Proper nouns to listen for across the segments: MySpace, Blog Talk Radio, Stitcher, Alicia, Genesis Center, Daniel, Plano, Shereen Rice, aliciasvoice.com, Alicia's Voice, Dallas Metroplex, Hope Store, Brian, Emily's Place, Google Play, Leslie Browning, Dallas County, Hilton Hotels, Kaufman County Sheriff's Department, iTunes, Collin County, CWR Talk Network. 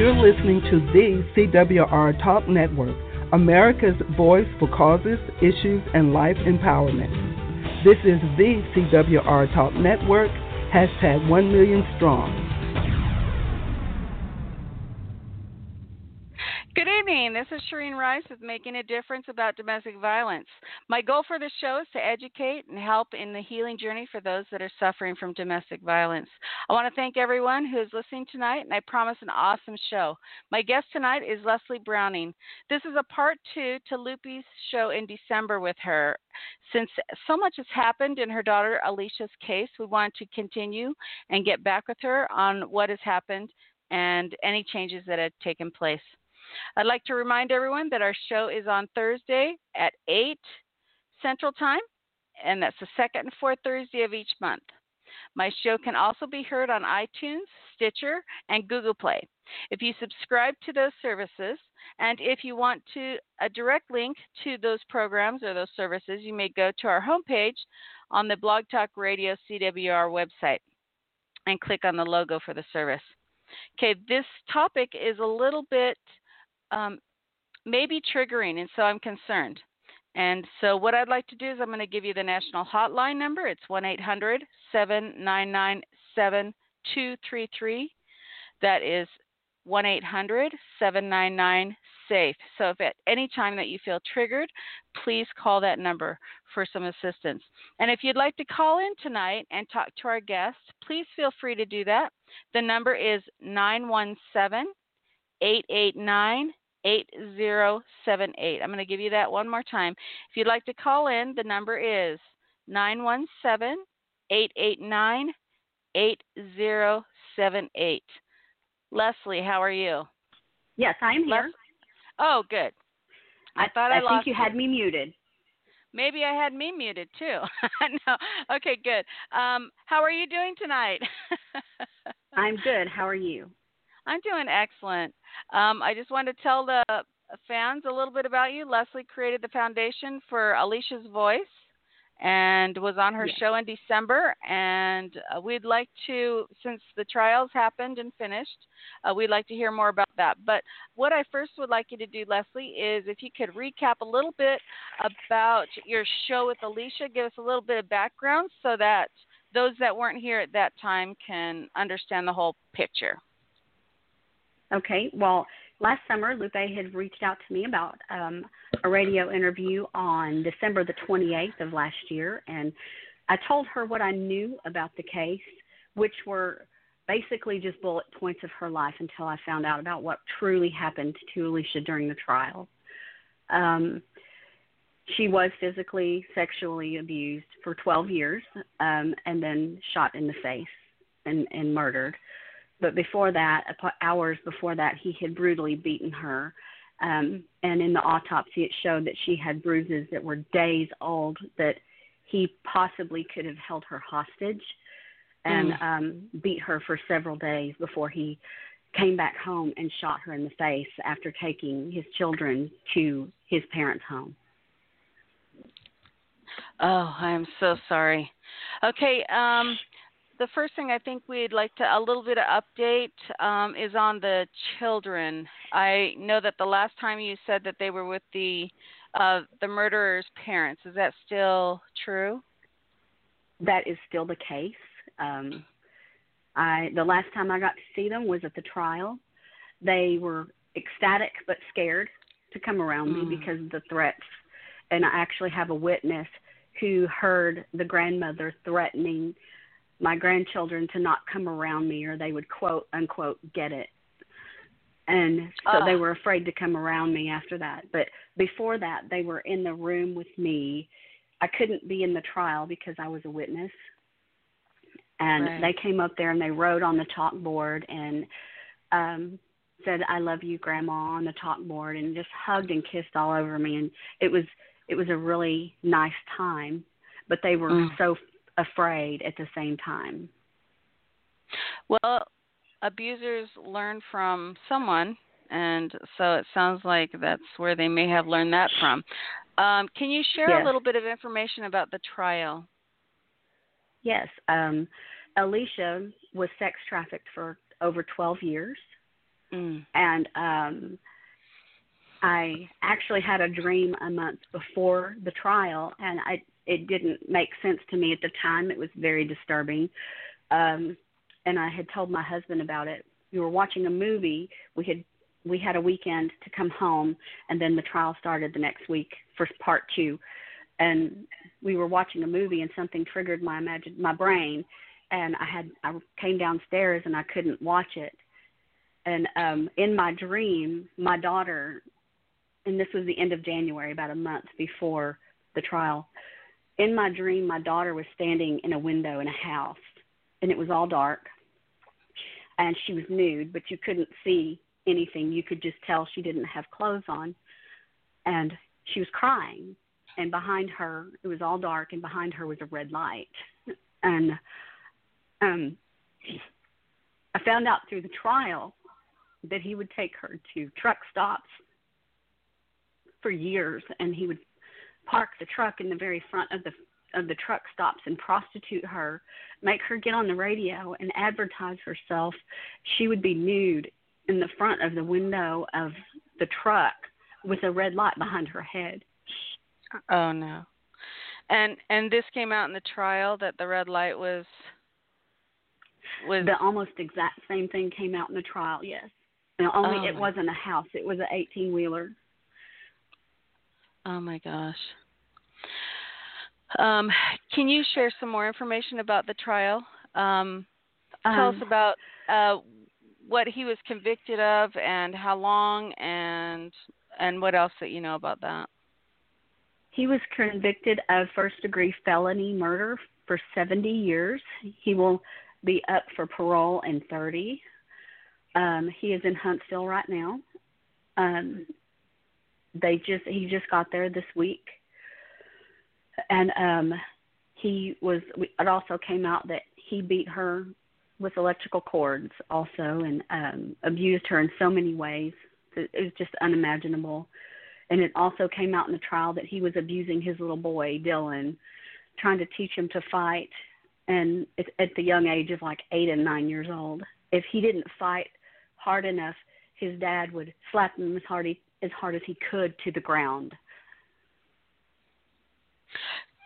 You're listening to the CWR Talk Network, America's voice for causes, issues, and life empowerment. This is the CWR Talk Network, hashtag 1 million strong. Good evening. This is Shereen Rice with Making a Difference about domestic violence. My goal for this show is to educate and help in the healing journey for those that are suffering from domestic violence. I want to thank everyone who is listening tonight, and I promise an awesome show. My guest tonight is Leslie Browning. This is a part two to Lupe's show in December with her. Since so much has happened in her daughter Alicia's case, we want to continue and get back with her on what has happened and any changes that have taken place. I'd like to remind everyone that our show is on Thursday at 8 Central Time, and that's the second and fourth Thursday of each month. My show can also be heard on iTunes, Stitcher, and Google Play. If you subscribe to those services, and if you want to a direct link to those programs or those services, you may go to our homepage on the Blog Talk Radio CWR website and click on the logo for the service. Okay, this topic is a little bit maybe triggering, and so I'm concerned. And so what I'd like to do is I'm going to give you the national hotline number. It's 1-800-799-7233. That is 1-800-799-SAFE. So if at any time that you feel triggered, please call that number for some assistance. And if you'd like to call in tonight and talk to our guest, please feel free to do that. The number is 917-889-8078. I'm going to give you that one more time. If you'd like to call in, the number is 917-889-8078. Leslie, how are you? Yes, I'm here. Oh, good. I thought I lost you. I think you had me muted. Maybe I had me muted, too. No. Okay, good. How are you doing tonight? I'm good. How are you? I'm doing excellent. I just wanted to tell the fans a little bit about you. Leslie created the foundation for Alicia's Voice and was on her show in December. And we'd like to, since the trials happened and finished, we'd like to hear more about that. But what I first would like you to do, Leslie, is if you could recap a little bit about your show with Alicia, give us a little bit of background so that those that weren't here at that time can understand the whole picture. Okay, well, last summer, Lupe had reached out to me about a radio interview on December the 28th of last year, and I told her what I knew about the case, which were basically just bullet points of her life until I found out about what truly happened to Alicia during the trial. She was physically, sexually abused for 12 years and then shot in the face and murdered. But before that, hours before that, he had brutally beaten her. And in the autopsy, it showed that she had bruises that were days old that he possibly could have held her hostage and beat her for several days before he came back home and shot her in the face after taking his children to his parents' home. Oh, I'm so sorry. Okay, the first thing I think we'd like to, a little bit of update is on the children. I know that the last time you said that they were with the murderer's parents. Is that still true? That is still the case. The last time I got to see them was at the trial. They were ecstatic but scared to come around me because of the threats. And I actually have a witness who heard the grandmother threatening my grandchildren to not come around me or they would, quote, unquote, get it. And so they were afraid to come around me after that. But before that, they were in the room with me. I couldn't be in the trial because I was a witness. And they came up there and they wrote on the chalkboard and said, "I love you, Grandma," on the chalkboard and just hugged and kissed all over me. And it was a really nice time, but they were so afraid at the same time. Well, abusers learn from someone, and so it sounds like that's where they may have learned that from. Can you share a little bit of information about the trial? Yes. Alicia was sex trafficked for over 12 years. And I actually had a dream a month before the trial, and it didn't make sense to me at the time. It was very disturbing. And I had told my husband about it. We were watching a movie. We had a weekend to come home, and then the trial started the next week for part two. And we were watching a movie, and something triggered my brain, and I came downstairs and I couldn't watch it. And in my dream, my daughter, and this was the end of January, about a month before the trial, in my dream, my daughter was standing in a window in a house, and it was all dark, and she was nude, but you couldn't see anything. You could just tell she didn't have clothes on, and she was crying, and behind her, it was all dark, and behind her was a red light. And I found out through the trial that he would take her to truck stops for years, and he would park the truck in the very front of the truck stops and prostitute her, make her get on the radio and advertise herself. She would be nude in the front of the window of the truck with a red light behind her head. Oh, no. And this came out in the trial that the red light was... The almost exact same thing came out in the trial, yes. Now, only it wasn't a house. It was an 18-wheeler. Oh, my gosh. Can you share some more information about the trial? Tell us about what he was convicted of and how long and what else that you know about that. He was convicted of first-degree felony murder for 70 years. He will be up for parole in 30. He is in Huntsville right now. He just got there this week. And it also came out that he beat her with electrical cords also, and abused her in so many ways. It was just unimaginable. And it also came out in the trial that he was abusing his little boy, Dylan, trying to teach him to fight, and at the young age of like 8 and 9 years old. If he didn't fight hard enough, his dad would slap him as hard as he could to the ground.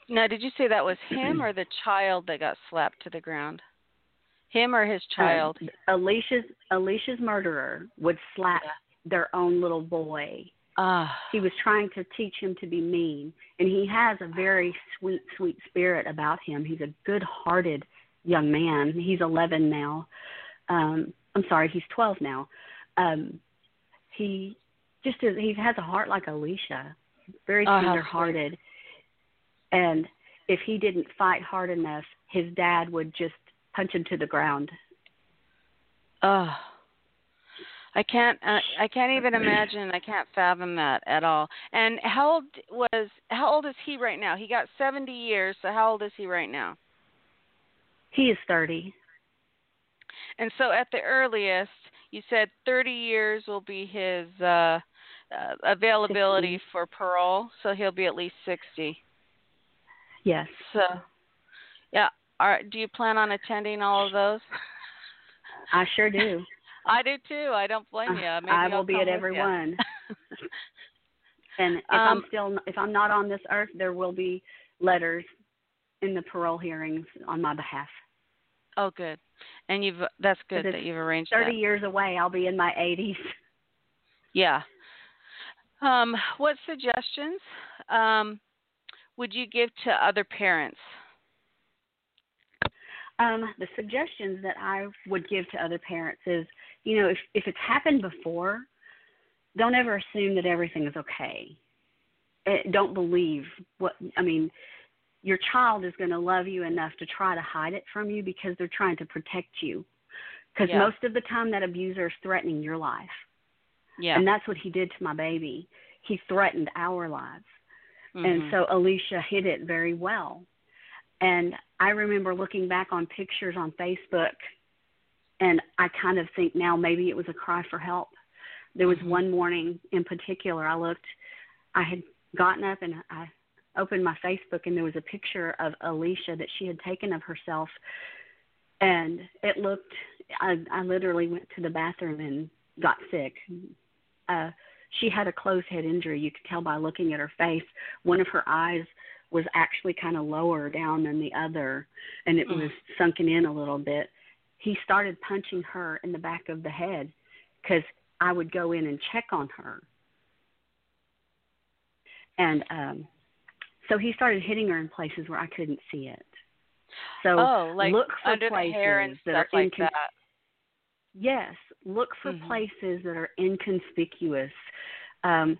Now, did you say that was him or the child that got slapped to the ground? Him or his child? Alicia's murderer would slap their own little boy. He was trying to teach him to be mean, and he has a very sweet, sweet spirit about him. He's a good-hearted young man. He's 11 now. I'm sorry, he's 12 now. He has a heart like Alicia, very tender-hearted. And if he didn't fight hard enough, his dad would just punch him to the ground. I can't even imagine. I can't fathom that at all. And how old is he right now? He got 70 years, so how old is he right now? He is 30. And so at the earliest, you said 30 years will be his availability 60. For parole, so he'll be at least 60. Yes. So, yeah. Do you plan on attending all of those? I sure do. I do too. I don't blame you. Maybe I will be at every one. And if I'm not on this earth, there will be letters in the parole hearings on my behalf. Oh, good. And that's good that you've arranged 30 that. Years away, I'll be in my 80s. Yeah. What suggestions would you give to other parents? The suggestions that I would give to other parents is, you know, if it's happened before, don't ever assume that everything is okay. Don't believe your child is going to love you enough to try to hide it from you because they're trying to protect you. Because most of the time that abuser is threatening your life. Yeah. And that's what he did to my baby. He threatened our lives. Mm-hmm. And so Alicia hid it very well. And I remember looking back on pictures on Facebook, and I kind of think now maybe it was a cry for help. There was one morning in particular, I had gotten up and I opened my Facebook, and there was a picture of Alicia that she had taken of herself. And I literally went to the bathroom and got sick. She had a closed head injury. You could tell by looking at her face. One of her eyes was actually kind of lower down than the other, and it was sunken in a little bit. He started punching her in the back of the head because I would go in and check on her. And so he started hitting her in places where I couldn't see it. So like look for under places the hair and stuff that are like that. Yes, look for places that are inconspicuous.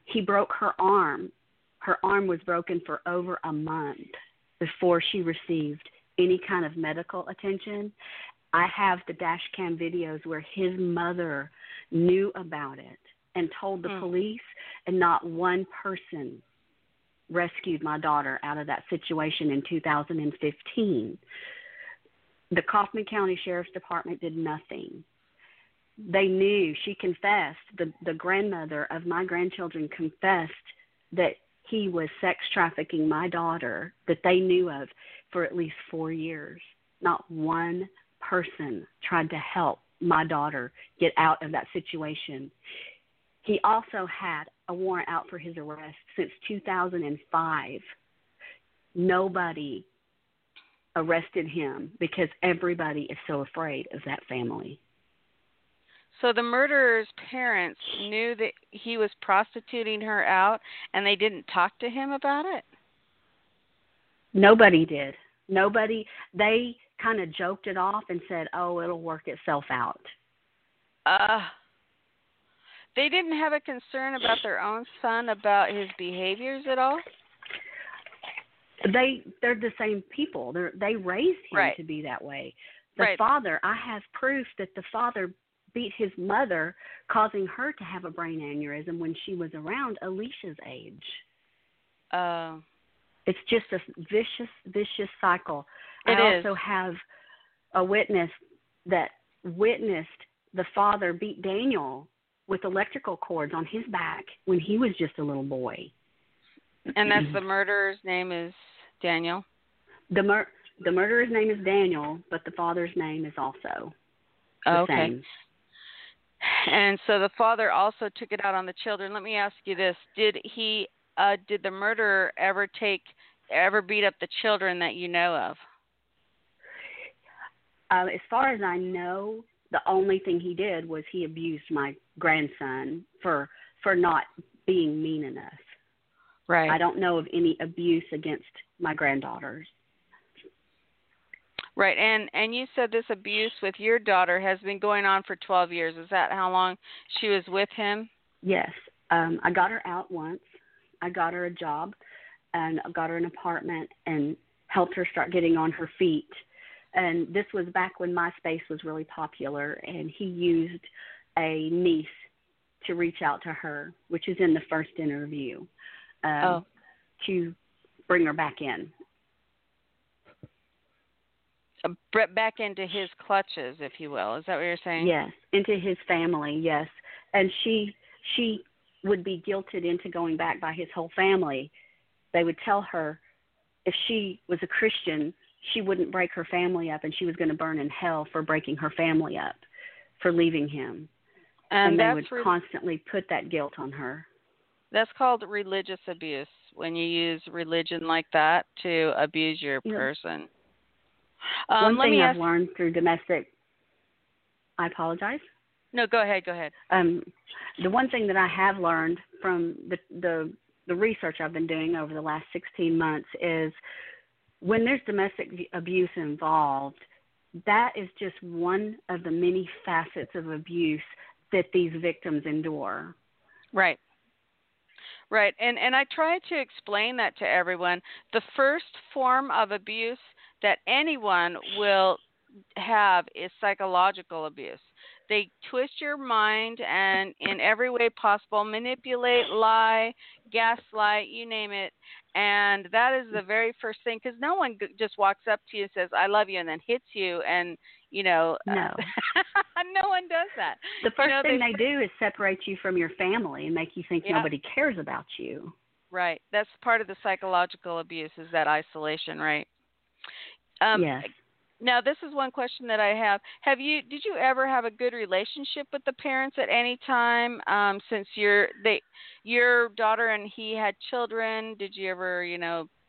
He broke her arm. Her arm was broken for over a month before she received any kind of medical attention. I have the dash cam videos where his mother knew about it and told the police, and not one person rescued my daughter out of that situation in 2015. The Kaufman County Sheriff's Department did nothing. They knew. She confessed. The grandmother of my grandchildren confessed that he was sex trafficking my daughter, that they knew of, for at least 4 years. Not one person tried to help my daughter get out of that situation. He also had a warrant out for his arrest since 2005. Nobody arrested him because everybody is so afraid of that family. So the murderer's parents knew that he was prostituting her out, and they didn't talk to him about it? Nobody did. Nobody. They kind of joked it off and said, oh, it'll work itself out. They didn't have a concern about their own son, about his behaviors at all? They're the same people. They raised him to be that way. The father, I have proof that the father beat his mother, causing her to have a brain aneurysm when she was around Alicia's age. It's just a vicious, vicious cycle. I also have a witness that witnessed the father beat Daniel with electrical cords on his back when he was just a little boy. And that's the murderer's name is Daniel? The murderer's name is Daniel, but the father's name is also the same. And so the father also took it out on the children. Let me ask you this. Did the murderer ever beat up the children that you know of? As far as I know, the only thing he did was he abused my grandson for not being mean enough. Right. I don't know of any abuse against my granddaughters. Right, and you said this abuse with your daughter has been going on for 12 years. Is that how long she was with him? Yes. I got her out once. I got her a job, and I got her an apartment and helped her start getting on her feet. And this was back when MySpace was really popular, and he used a niece to reach out to her, which is in the first interview, to bring her back in. Back into his clutches, if you will. Is that what you're saying? Yes, into his family, yes. And she would be guilted into going back by his whole family. They would tell her if she was a Christian, she wouldn't break her family up, and she was going to burn in hell for breaking her family up, for leaving him. And they would constantly put that guilt on her. That's called religious abuse, when you use religion like that to abuse your person. One thing I've learned through domestic – I apologize? No, go ahead. The one thing that I have learned from the research I've been doing over the last 16 months is when there's domestic abuse involved, that is just one of the many facets of abuse that these victims endure. Right. Right, and I try to explain that to everyone. The first form of abuse that anyone will have is psychological abuse. They twist your mind and in every way possible manipulate, lie, gaslight, you name it. And that is the very first thing, because no one just walks up to you and says, I love you, and then hits you. And, no one does that. The first thing they do is separate you from your family and make you think nobody cares about you. Right. That's part of the psychological abuse, is that isolation, right? Yes. Now, this is one question that I have. Did you ever have a good relationship with the parents at any time since your daughter and he had children? Did you ever,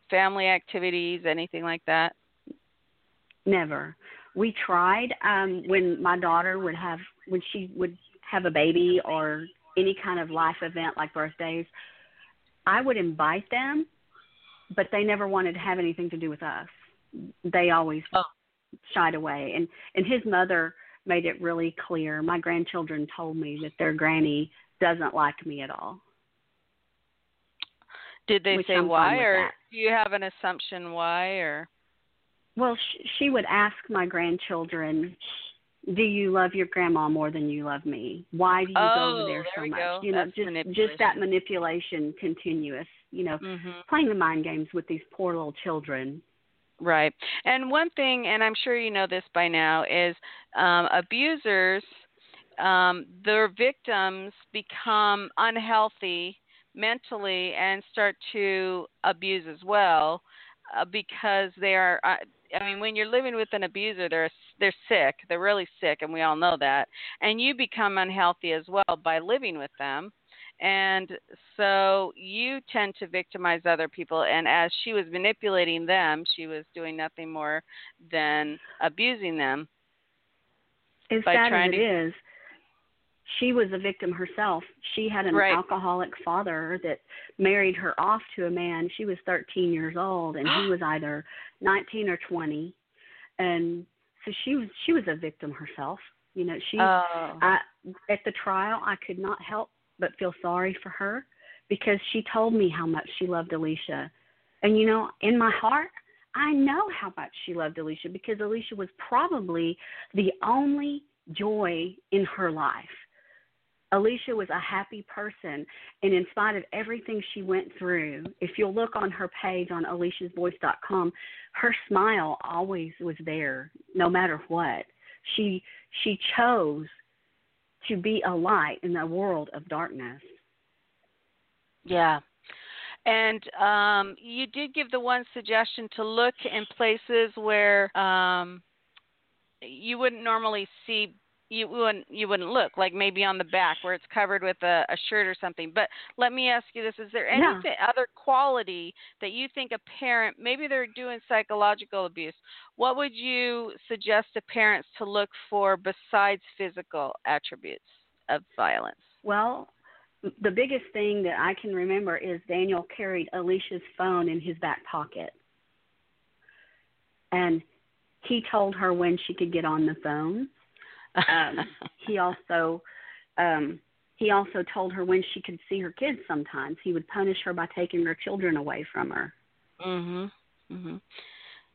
family activities, anything like that? Never. We tried when my daughter would have a baby or any kind of life event like birthdays, I would invite them, but they never wanted to have anything to do with us. They always shied away. And his mother made it really clear. My grandchildren told me that their granny doesn't like me at all. Did they say why, or do you have an assumption why? Or well, she would ask my grandchildren, do you love your grandma more than you love me? Why do you go over there so much? Go. You know, just that manipulation continuous, playing the mind games with these poor little children. Right. And one thing, and I'm sure you know this by now, is abusers, their victims become unhealthy mentally and start to abuse as well because they are when you're living with an abuser, they're sick. They're really sick, and we all know that. And you become unhealthy as well by living with them. And so you tend to victimize other people. And as she was manipulating them, she was doing nothing more than abusing them. As sad as it is, she was a victim herself. She had an alcoholic father that married her off to a man. She was 13 years old, and he was either 19 or 20. And so she was a victim herself. At the trial, I could not help but feel sorry for her because she told me how much she loved Alicia. And, in my heart, I know how much she loved Alicia because Alicia was probably the only joy in her life. Alicia was a happy person, and in spite of everything she went through, if you'll look on her page on aliciasvoice.com, her smile always was there, no matter what. She chose to be a light in a world of darkness. Yeah. And you did give the one suggestion to look in places where you wouldn't normally see. You wouldn't look, like maybe on the back where it's covered with a shirt or something. But let me ask you this. Is there any other quality that you think a parent, maybe they're doing psychological abuse? What would you suggest to parents to look for besides physical attributes of violence? Well, the biggest thing that I can remember is Daniel carried Alicia's phone in his back pocket. And he told her when she could get on the phone. He also told her when she could see her kids. Sometimes he would punish her by taking her children away from her. Mm-hmm. Mm-hmm.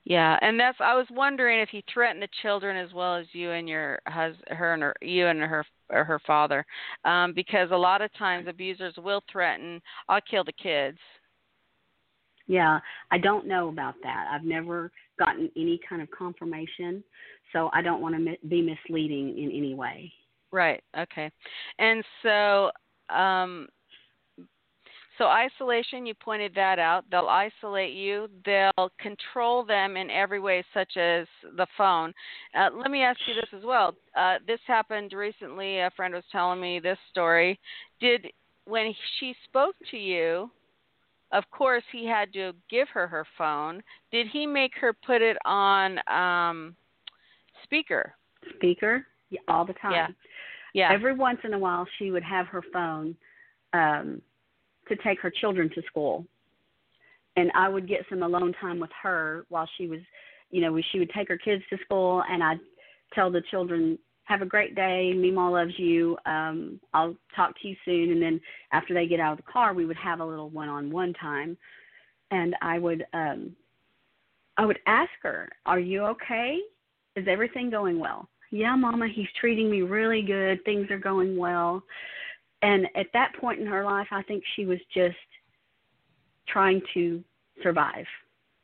Yeah, and I was wondering if he threatened the children as well as you and your husband, her father, because a lot of times abusers will threaten, "I'll kill the kids." Yeah, I don't know about that. I've never gotten any kind of confirmation, so I don't want to be misleading in any way. Right, okay. And so isolation, you pointed that out. They'll isolate you. They'll control them in every way, such as the phone. Let me ask you this as well. This happened recently. A friend was telling me this story. When she spoke to you, of course, he had to give her phone. Did he make her put it on speaker? Speaker? Yeah, all the time. Yeah. Every once in a while, she would have her phone to take her children to school. And I would get some alone time with her while she was, she would take her kids to school, and I'd tell the children, "Have a great day. Mima loves you. I'll talk to you soon." And then after they get out of the car, we would have a little one-on-one time. And I would ask her, "Are you okay? Is everything going well?" "Yeah, Mama, he's treating me really good. Things are going well." And at that point in her life, I think she was just trying to survive,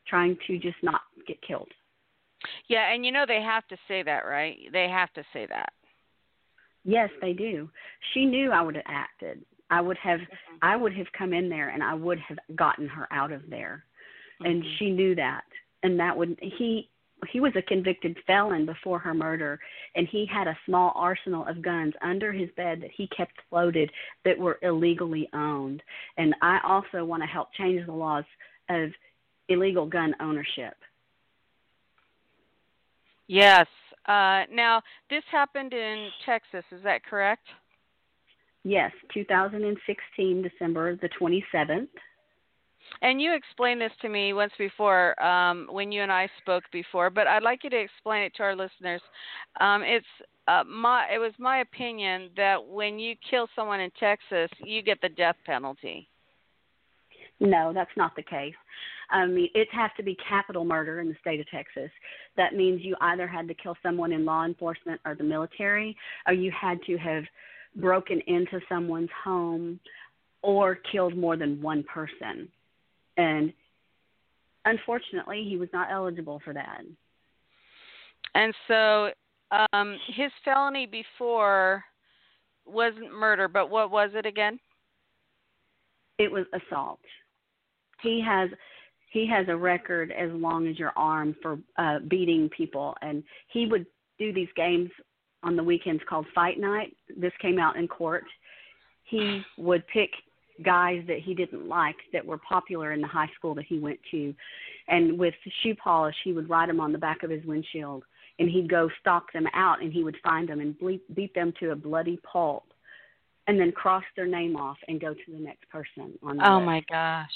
trying to just not get killed. Yeah, and they have to say that, right? They have to say that. Yes, they do. She knew I would have acted. I would have come in there, and I would have gotten her out of there. Mm-hmm. And she knew that. And that would he he was a convicted felon before her murder, and he had a small arsenal of guns under his bed that he kept loaded that were illegally owned. And I also want to help change the laws of illegal gun ownership. Yes. Now, this happened in Texas, is that correct? Yes, 2016, December the 27th. And you explained this to me once before when you and I spoke before, but I'd like you to explain it to our listeners. It was my opinion that when you kill someone in Texas, you get the death penalty. No, that's not the case. I mean, it has to be capital murder in the state of Texas. That means you either had to kill someone in law enforcement or the military, or you had to have broken into someone's home or killed more than one person. And unfortunately, he was not eligible for that. And so his felony before wasn't murder, but what was it again? It was assault. He has a record as long as your arm for beating people, and he would do these games on the weekends called Fight Night. This came out in court. He would pick guys that he didn't like that were popular in the high school that he went to, and with shoe polish, he would write them on the back of his windshield, and he'd go stalk them out, and he would find them and beat them to a bloody pulp, and then cross their name off and go to the next person on the list. My gosh.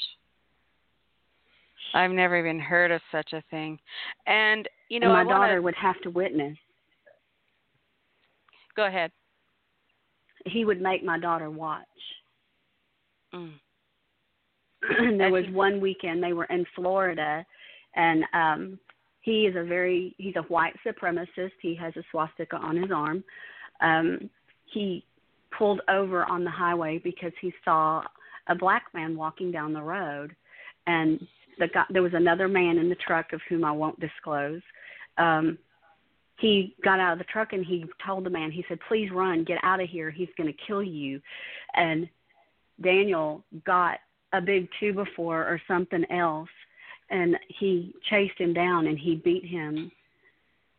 I've never even heard of such a thing. And, you know, and my daughter would have to witness. Go ahead. He would make my daughter watch. Mm. There was one weekend they were in Florida, and he's a white supremacist. He has a swastika on his arm. He pulled over on the highway because he saw a black man walking down the road, and there was another man in the truck of whom I won't disclose. He got out of the truck and he told the man, he said, "Please run, get out of here. He's going to kill you." And Daniel got a big two-by-four or something else, and he chased him down and he beat him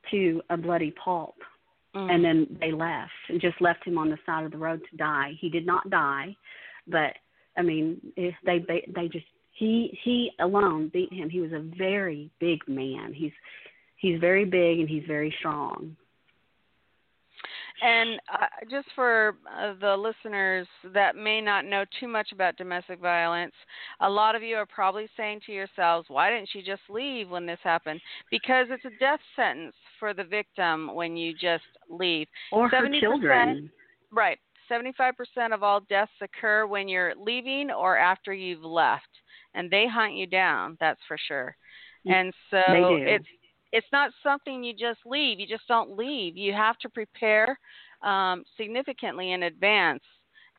to a bloody pulp. Mm. And then they left and just left him on the side of the road to die. He did not die, but I mean, he alone beat him. He was a very big man. He's very big and he's very strong. And just for the listeners that may not know too much about domestic violence, a lot of you are probably saying to yourselves, why didn't she just leave when this happened? Because it's a death sentence for the victim when you just leave. Or her children. Right. 75% of all deaths occur when you're leaving or after you've left. And they hunt you down, that's for sure. And so it's not something you just leave. You just don't leave. You have to prepare significantly in advance,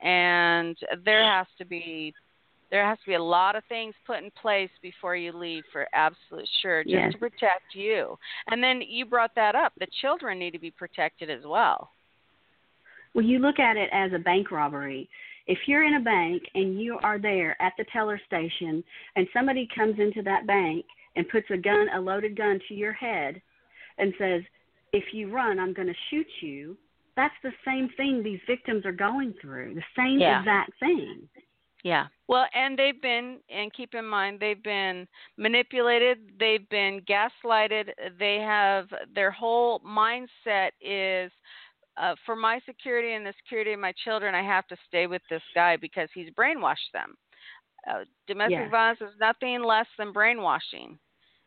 and there has to be a lot of things put in place before you leave for absolute sure, just to protect you. And then you brought that up. The children need to be protected as well. Well, you look at it as a bank robbery. If you're in a bank and you are there at the teller station and somebody comes into that bank and puts a loaded gun to your head and says, if you run, I'm going to shoot you, that's the same thing these victims are going through, the same exact thing. Yeah. Well, and keep in mind, they've been manipulated, they've been gaslighted, their whole mindset is, for my security and the security of my children, I have to stay with this guy because he's brainwashed them. Domestic violence is nothing less than brainwashing.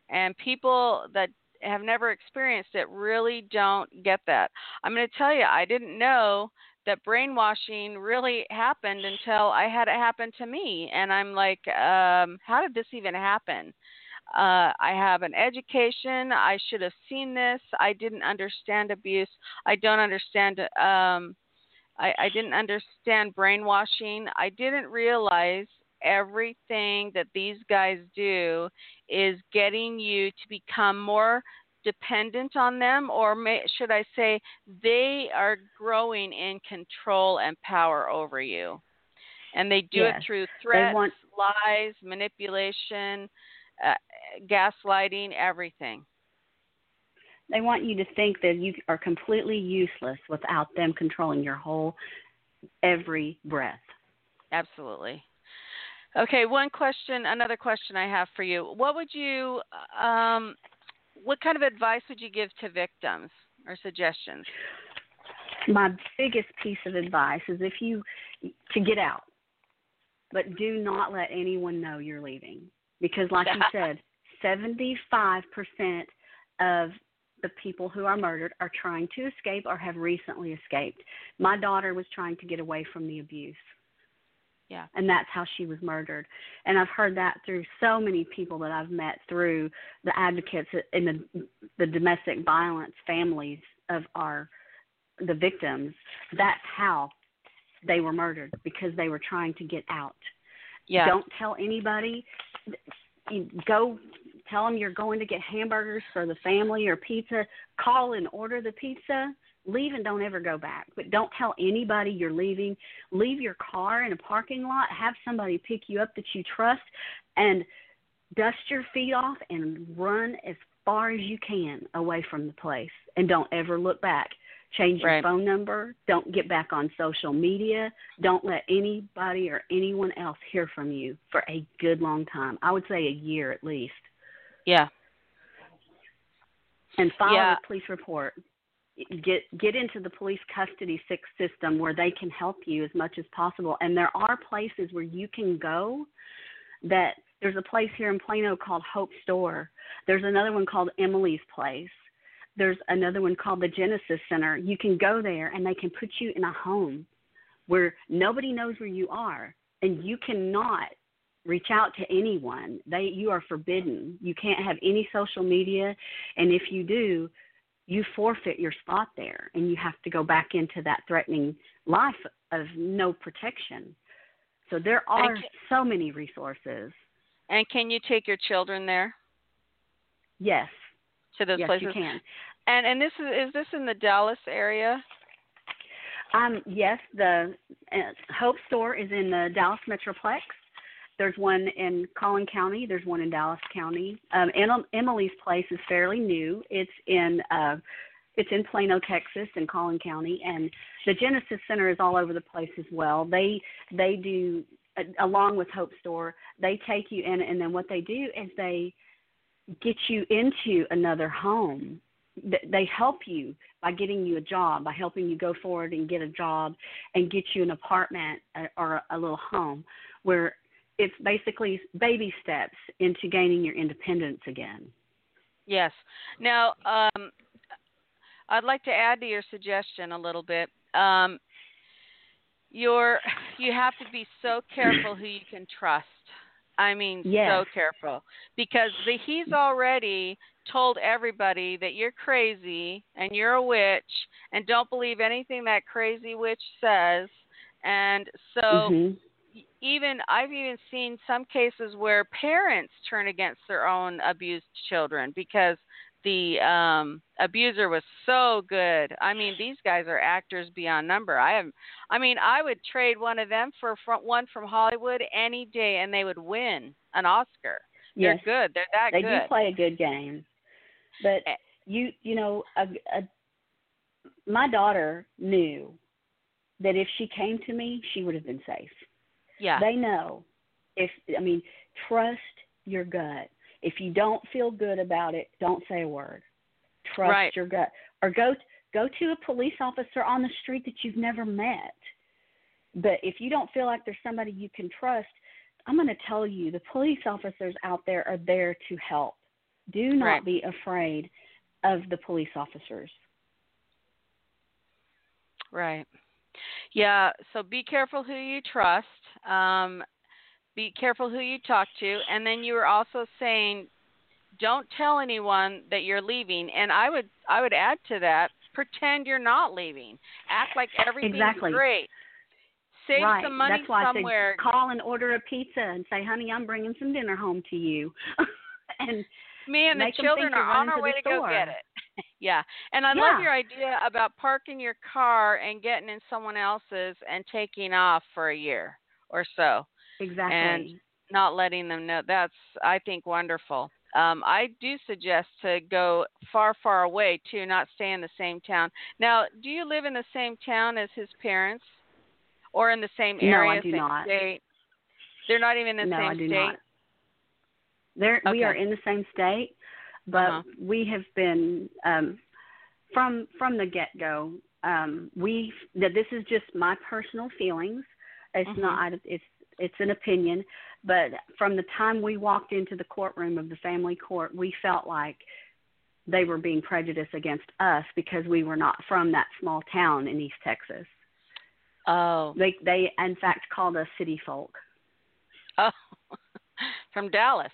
And people that have never experienced it really don't get that. I'm going to tell you, I didn't know that brainwashing really happened until I had it happen to me. And I'm like, how did this even happen? I have an education. I should have seen this. I didn't understand abuse. I didn't understand brainwashing. I didn't realize everything that these guys do is getting you to become more dependent on them, or should I say they are growing in control and power over you. And they do it through threats, lies, manipulation, gaslighting, everything. They want you to think that you are completely useless without them controlling your whole, every breath. Absolutely. Okay, another question I have for you. What kind of advice would you give to victims or suggestions? My biggest piece of advice is to get out, but do not let anyone know you're leaving. Because like you said, 75% of the people who are murdered are trying to escape or have recently escaped. My daughter was trying to get away from the abuse. Yeah. And that's how she was murdered. And I've heard that through so many people that I've met through the advocates in the domestic violence families of the victims. That's how they were murdered, because they were trying to get out. Yeah. Don't tell anybody. Go tell them you're going to get hamburgers for the family or pizza. Call and order the pizza. Leave and don't ever go back. But don't tell anybody you're leaving. Leave your car in a parking lot. Have somebody pick you up that you trust, and dust your feet off and run as far as you can away from the place. And don't ever look back. Change your phone number. Don't get back on social media. Don't let anybody or anyone else hear from you for a good long time. I would say a year at least. Yeah. And file a police report. Get into the police custody system where they can help you as much as possible. And there are places where you can go. That there's a place here in Plano called Hope Store. There's another one called Emily's Place. There's another one called the Genesis Center. You can go there and they can put you in a home where nobody knows where you are, and you cannot reach out to anyone. You are forbidden. You can't have any social media, and if you do, you forfeit your spot there, and you have to go back into that threatening life of no protection. So there are so many resources. And can you take your children there? Yes. To those places? Yes, you can. And this is this in the Dallas area? Yes, the Hope Store is in the Dallas Metroplex. There's one in Collin County. There's one in Dallas County. Emily's Place is fairly new. It's in Plano, Texas, in Collin County, and the Genesis Center is all over the place as well. They do, along with Hope Store, they take you in, and then what they do is they get you into another home. They help you by getting you a job, by helping you go forward and get a job, and get you an apartment or a little home where. It's basically baby steps into gaining your independence again. Yes. Now, I'd like to add to your suggestion a little bit. You have to be so careful who you can trust. I mean, so careful. Because he's already told everybody that you're crazy and you're a witch and don't believe anything that crazy witch says. And so... Mm-hmm. I've even seen some cases where parents turn against their own abused children because the abuser was so good. I mean, these guys are actors beyond number. I would trade one of them for one from Hollywood any day, and they would win an Oscar. Yes. They're good. They're that good. They do play a good game. But you know, my daughter knew that if she came to me, she would have been safe. Yeah. They know. Trust your gut. If you don't feel good about it, don't say a word. Trust your gut. Or go to a police officer on the street that you've never met. But if you don't feel like there's somebody you can trust, I'm going to tell you, the police officers out there are there to help. Do not be afraid of the police officers. Right. Yeah, so be careful who you trust, be careful who you talk to, and then you were also saying don't tell anyone that you're leaving, and I would add to that, pretend you're not leaving. Act like everything's great. Save some money somewhere. I said, call and order a pizza and say, honey, I'm bringing some dinner home to you. And me and the children are on our way to go get it. Yeah, and I love your idea about parking your car and getting in someone else's and taking off for a year or so. Exactly. And not letting them know. That's, I think, wonderful. I do suggest to go far, far away, too, not stay in the same town. Now, do you live in the same town as his parents or in the same area? No, I do not. State? They're not even in the same state? No, I do not. Okay. We are in the same state, but we have been, from the get-go, this is just my personal feelings. It's not, it's an opinion, but from the time we walked into the courtroom of the family court, we felt like they were being prejudiced against us because we were not from that small town in East Texas. Oh. They in fact, called us city folk. Oh, from Dallas.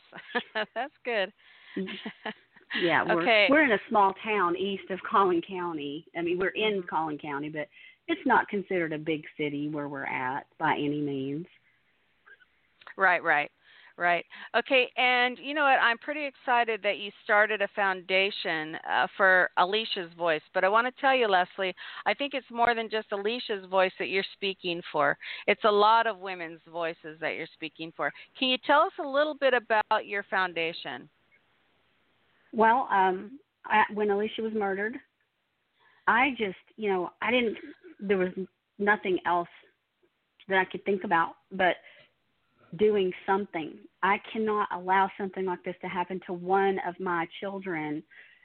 That's good. Yeah, we're in a small town east of Collin County. I mean, we're in Collin County, but it's not considered a big city where we're at by any means. Right. Okay, and you know what? I'm pretty excited that you started a foundation for Alicia's Voice, but I want to tell you, Leslie, I think it's more than just Alicia's voice that you're speaking for. It's a lot of women's voices that you're speaking for. Can you tell us a little bit about your foundation? Well, when Alicia was murdered, there was nothing else that I could think about but doing something. I cannot allow something like this to happen to one of my children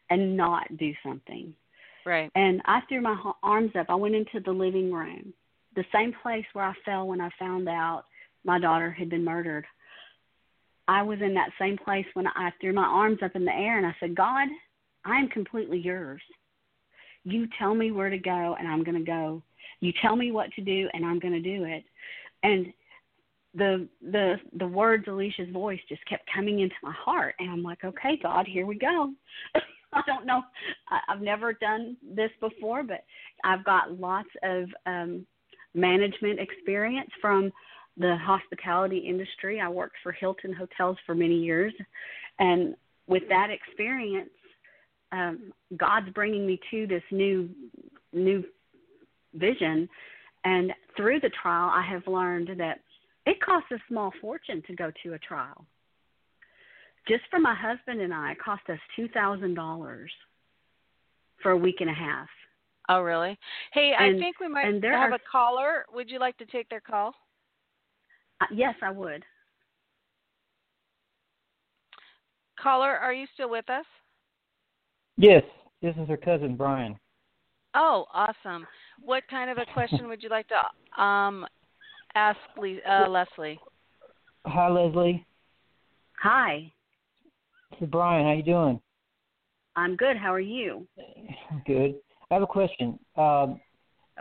and not do something. Right. And I threw my arms up. I went into the living room, the same place where I fell when I found out my daughter had been murdered. I was in that same place when I threw my arms up in the air and I said, God, I am completely yours. You tell me where to go and I'm going to go. You tell me what to do and I'm going to do it. And the words Alicia's voice just kept coming into my heart. And I'm like, okay, God, here we go. I don't know. I've never done this before, but I've got lots of management experience from the hospitality industry. I worked for Hilton Hotels for many years. And with that experience, God's bringing me to this new vision. And through the trial, I have learned that it costs a small fortune to go to a trial. Just for my husband and I, it cost us $2,000 for a week and a half. Oh, really? Hey, I think we might have a caller. Would you like to take their call? Yes, I would. Caller, are you still with us? Yes, this is her cousin, Brian. Oh, awesome. What kind of a question would you like to ask Leslie? Hi, Leslie. Hi. This is Brian. How you doing? I'm good. How are you? Good. I have a question.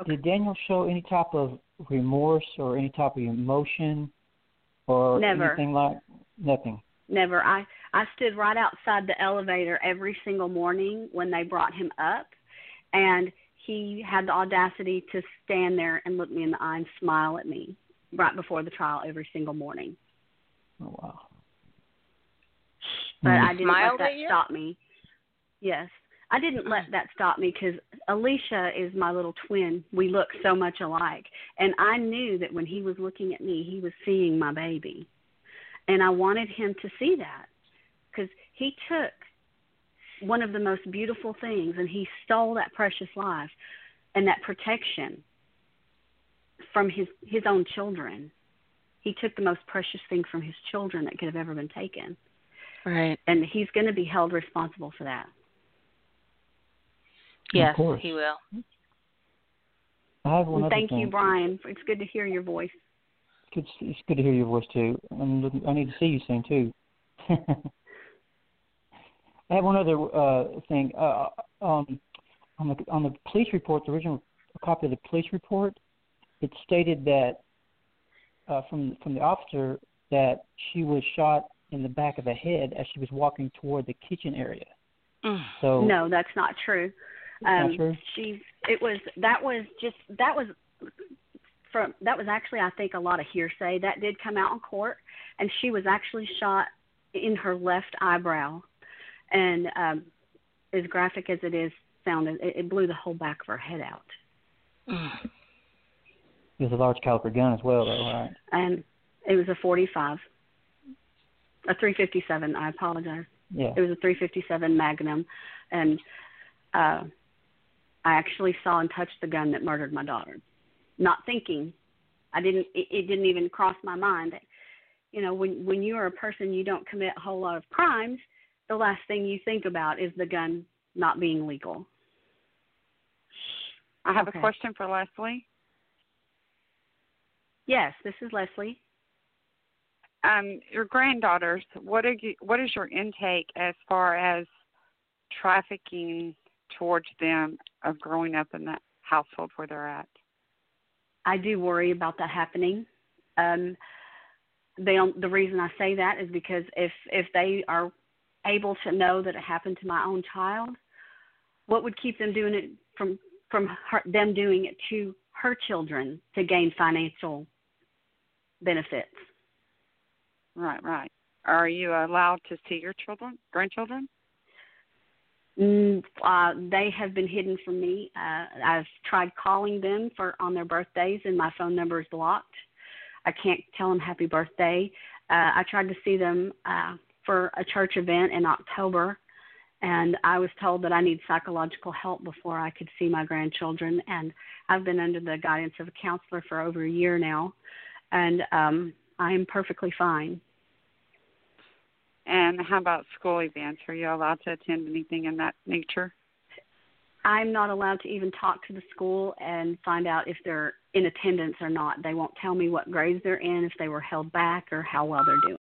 Did Daniel show any type of remorse or any type of emotion or anything like nothing? Never. I stood right outside the elevator every single morning when they brought him up, and he had the audacity to stand there and look me in the eye and smile at me right before the trial every single morning. Oh, wow. But I didn't let that stop me. Yes. I didn't let that stop me because Alicia is my little twin. We look so much alike. And I knew that when he was looking at me, he was seeing my baby. And I wanted him to see that because he took one of the most beautiful things and he stole that precious life and that protection from his own children. He took the most precious thing from his children that could have ever been taken. Right. And he's going to be held responsible for that. Yes, he will. Thank you, Brian. It's good to hear your voice. It's good to hear your voice, too. And I need to see you soon, too. I have one other thing. On the police report, the original copy of the police report, it stated that from the officer that she was shot in the back of the head as she was walking toward the kitchen area. So no, that's not true. That was actually I think a lot of hearsay that did come out in court, and she was actually shot in her left eyebrow, and as graphic as it is, it blew the whole back of her head out. It was a large caliber gun as well, though, right? And it was a .45, a .357. I apologize. Yeah. It was a .357 Magnum, and I actually saw and touched the gun that murdered my daughter. Not thinking, it didn't even cross my mind. You know, when you are a person, you don't commit a whole lot of crimes. The last thing you think about is the gun not being legal. I have a question for Leslie. Yes, this is Leslie. Your granddaughters, what is your intake as far as trafficking towards them of growing up in that household where they're at? I do worry about that happening. The reason I say that is because if they are able to know that it happened to my own child, what would keep them doing it from them doing it to her children to gain financial benefits? Right, right. Are you allowed to see your children, grandchildren? They have been hidden from me. I've tried calling them on their birthdays, and my phone number is blocked. I can't tell them happy birthday. I tried to see them for a church event in October, and I was told that I need psychological help before I could see my grandchildren, and I've been under the guidance of a counselor for over a year now, and I am perfectly fine. And how about school events? Are you allowed to attend anything in that nature? I'm not allowed to even talk to the school and find out if they're in attendance or not. They won't tell me what grades they're in, if they were held back, or how well they're doing.